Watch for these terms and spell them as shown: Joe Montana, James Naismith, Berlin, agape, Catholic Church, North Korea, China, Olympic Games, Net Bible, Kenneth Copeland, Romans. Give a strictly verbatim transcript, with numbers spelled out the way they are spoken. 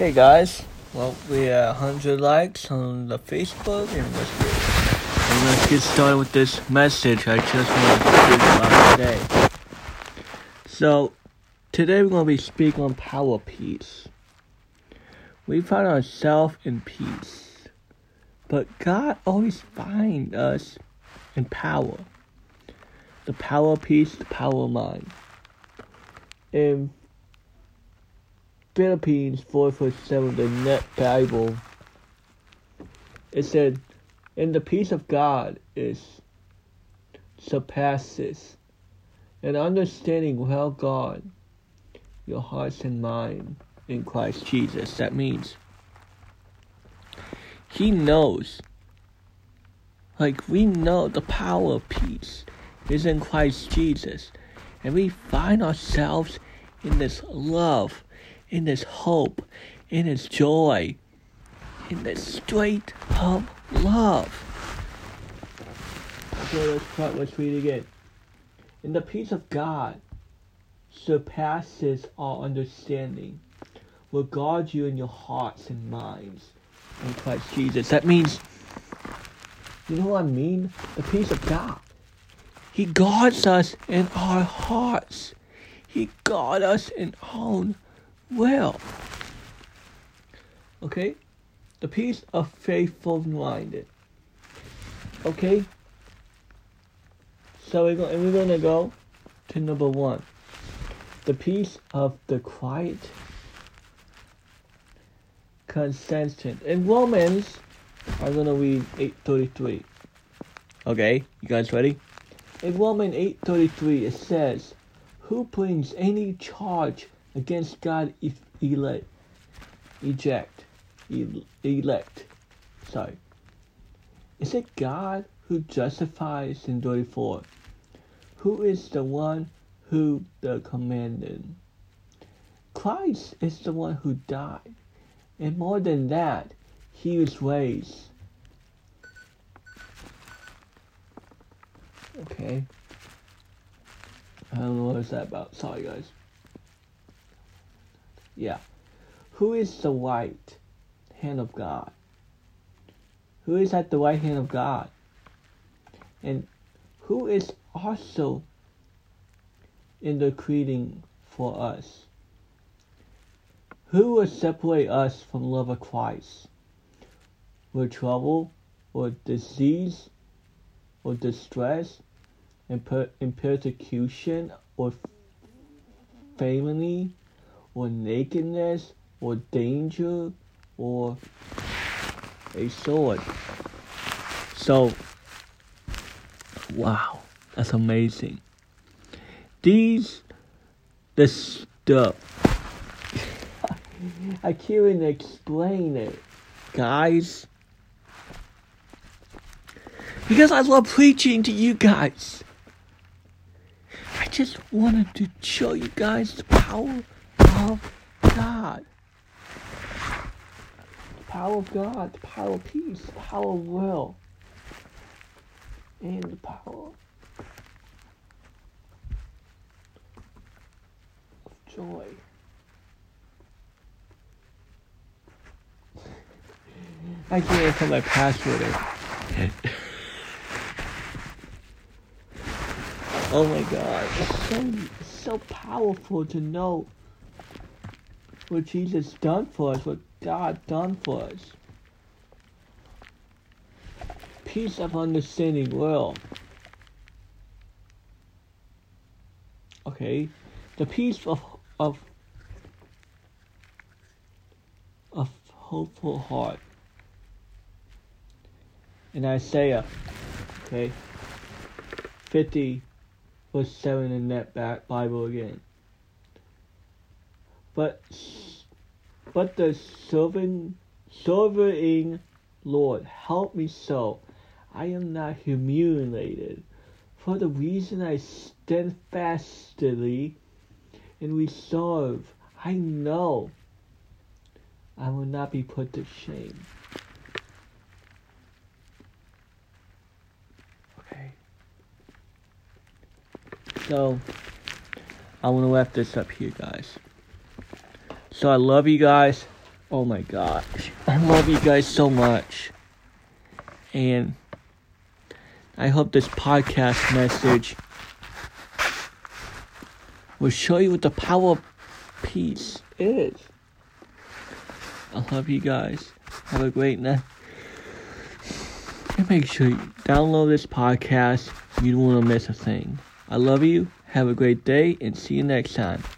Hey guys, well, we are one hundred likes on the Facebook, and let's get, and let's get started with this message I just want to speak about today. So, today we're going to be speaking on power peace. We find ourselves in peace, but God always finds us in power. The power of peace, the power of mind. In Philippians four forty-seven, the Net Bible, it said, "And the peace of God is surpasses and understanding well God, your hearts and mind in Christ Jesus." That means He knows, like we know, the power of peace is in Christ Jesus, and we find ourselves in this love, in this hope, in this joy, in this straight up love. Okay, let's start, let's read again. "And the peace of God surpasses all understanding will guard you in your hearts and minds in Christ Jesus." That means, you know what I mean? The peace of God. He guards us in our hearts. He guards us in our own will. Okay? The peace of faithful minded. Okay? So we're going, and we're going to go to number one. The peace of the quiet consentient. In Romans, I'm going to read eight thirty-three. Okay? You guys ready? In Romans eight thirty-three, it says, "Who brings any charge against God if elect, eject, el- elect, sorry. Is it God who justifies?" In thirty-four, "Who is the one who the commanded? Christ is the one who died, and more than that, He was raised." Okay. I don't know what is that about. Sorry, guys. Yeah. "Who is the right hand of God?" Who is at the right hand of God? "And who is also interceding for us? Who will separate us from the love of Christ? Will trouble, or disease, or distress, and per- in persecution, or f- famine, or nakedness, or danger, or a sword?" So, wow, that's amazing. These, this stuff, I can't even explain it, guys, because I love preaching to you guys. I just wanted to show you guys the power of God. The power of God, the power of peace, the power of will, and the power of joy. I can't even put my password in. Oh my God, it's so, so powerful to know what Jesus done for us, what God done for us. Peace of understanding will. Okay, the peace of of of hopeful heart. In Isaiah, okay, fifty. Verse seven in that back Bible again. But but the sovereign, sovereign Lord, help me so I am not humiliated. For the reason I stand fastly in resolve, I know I will not be put to shame. So, I want to wrap this up here, guys. So, I love you guys. Oh my gosh, I love you guys so much. And I hope this podcast message will show you what the power of peace is. I love you guys. Have a great night. And make sure you download this podcast. You don't want to miss a thing. I love you. Have a great day and see you next time.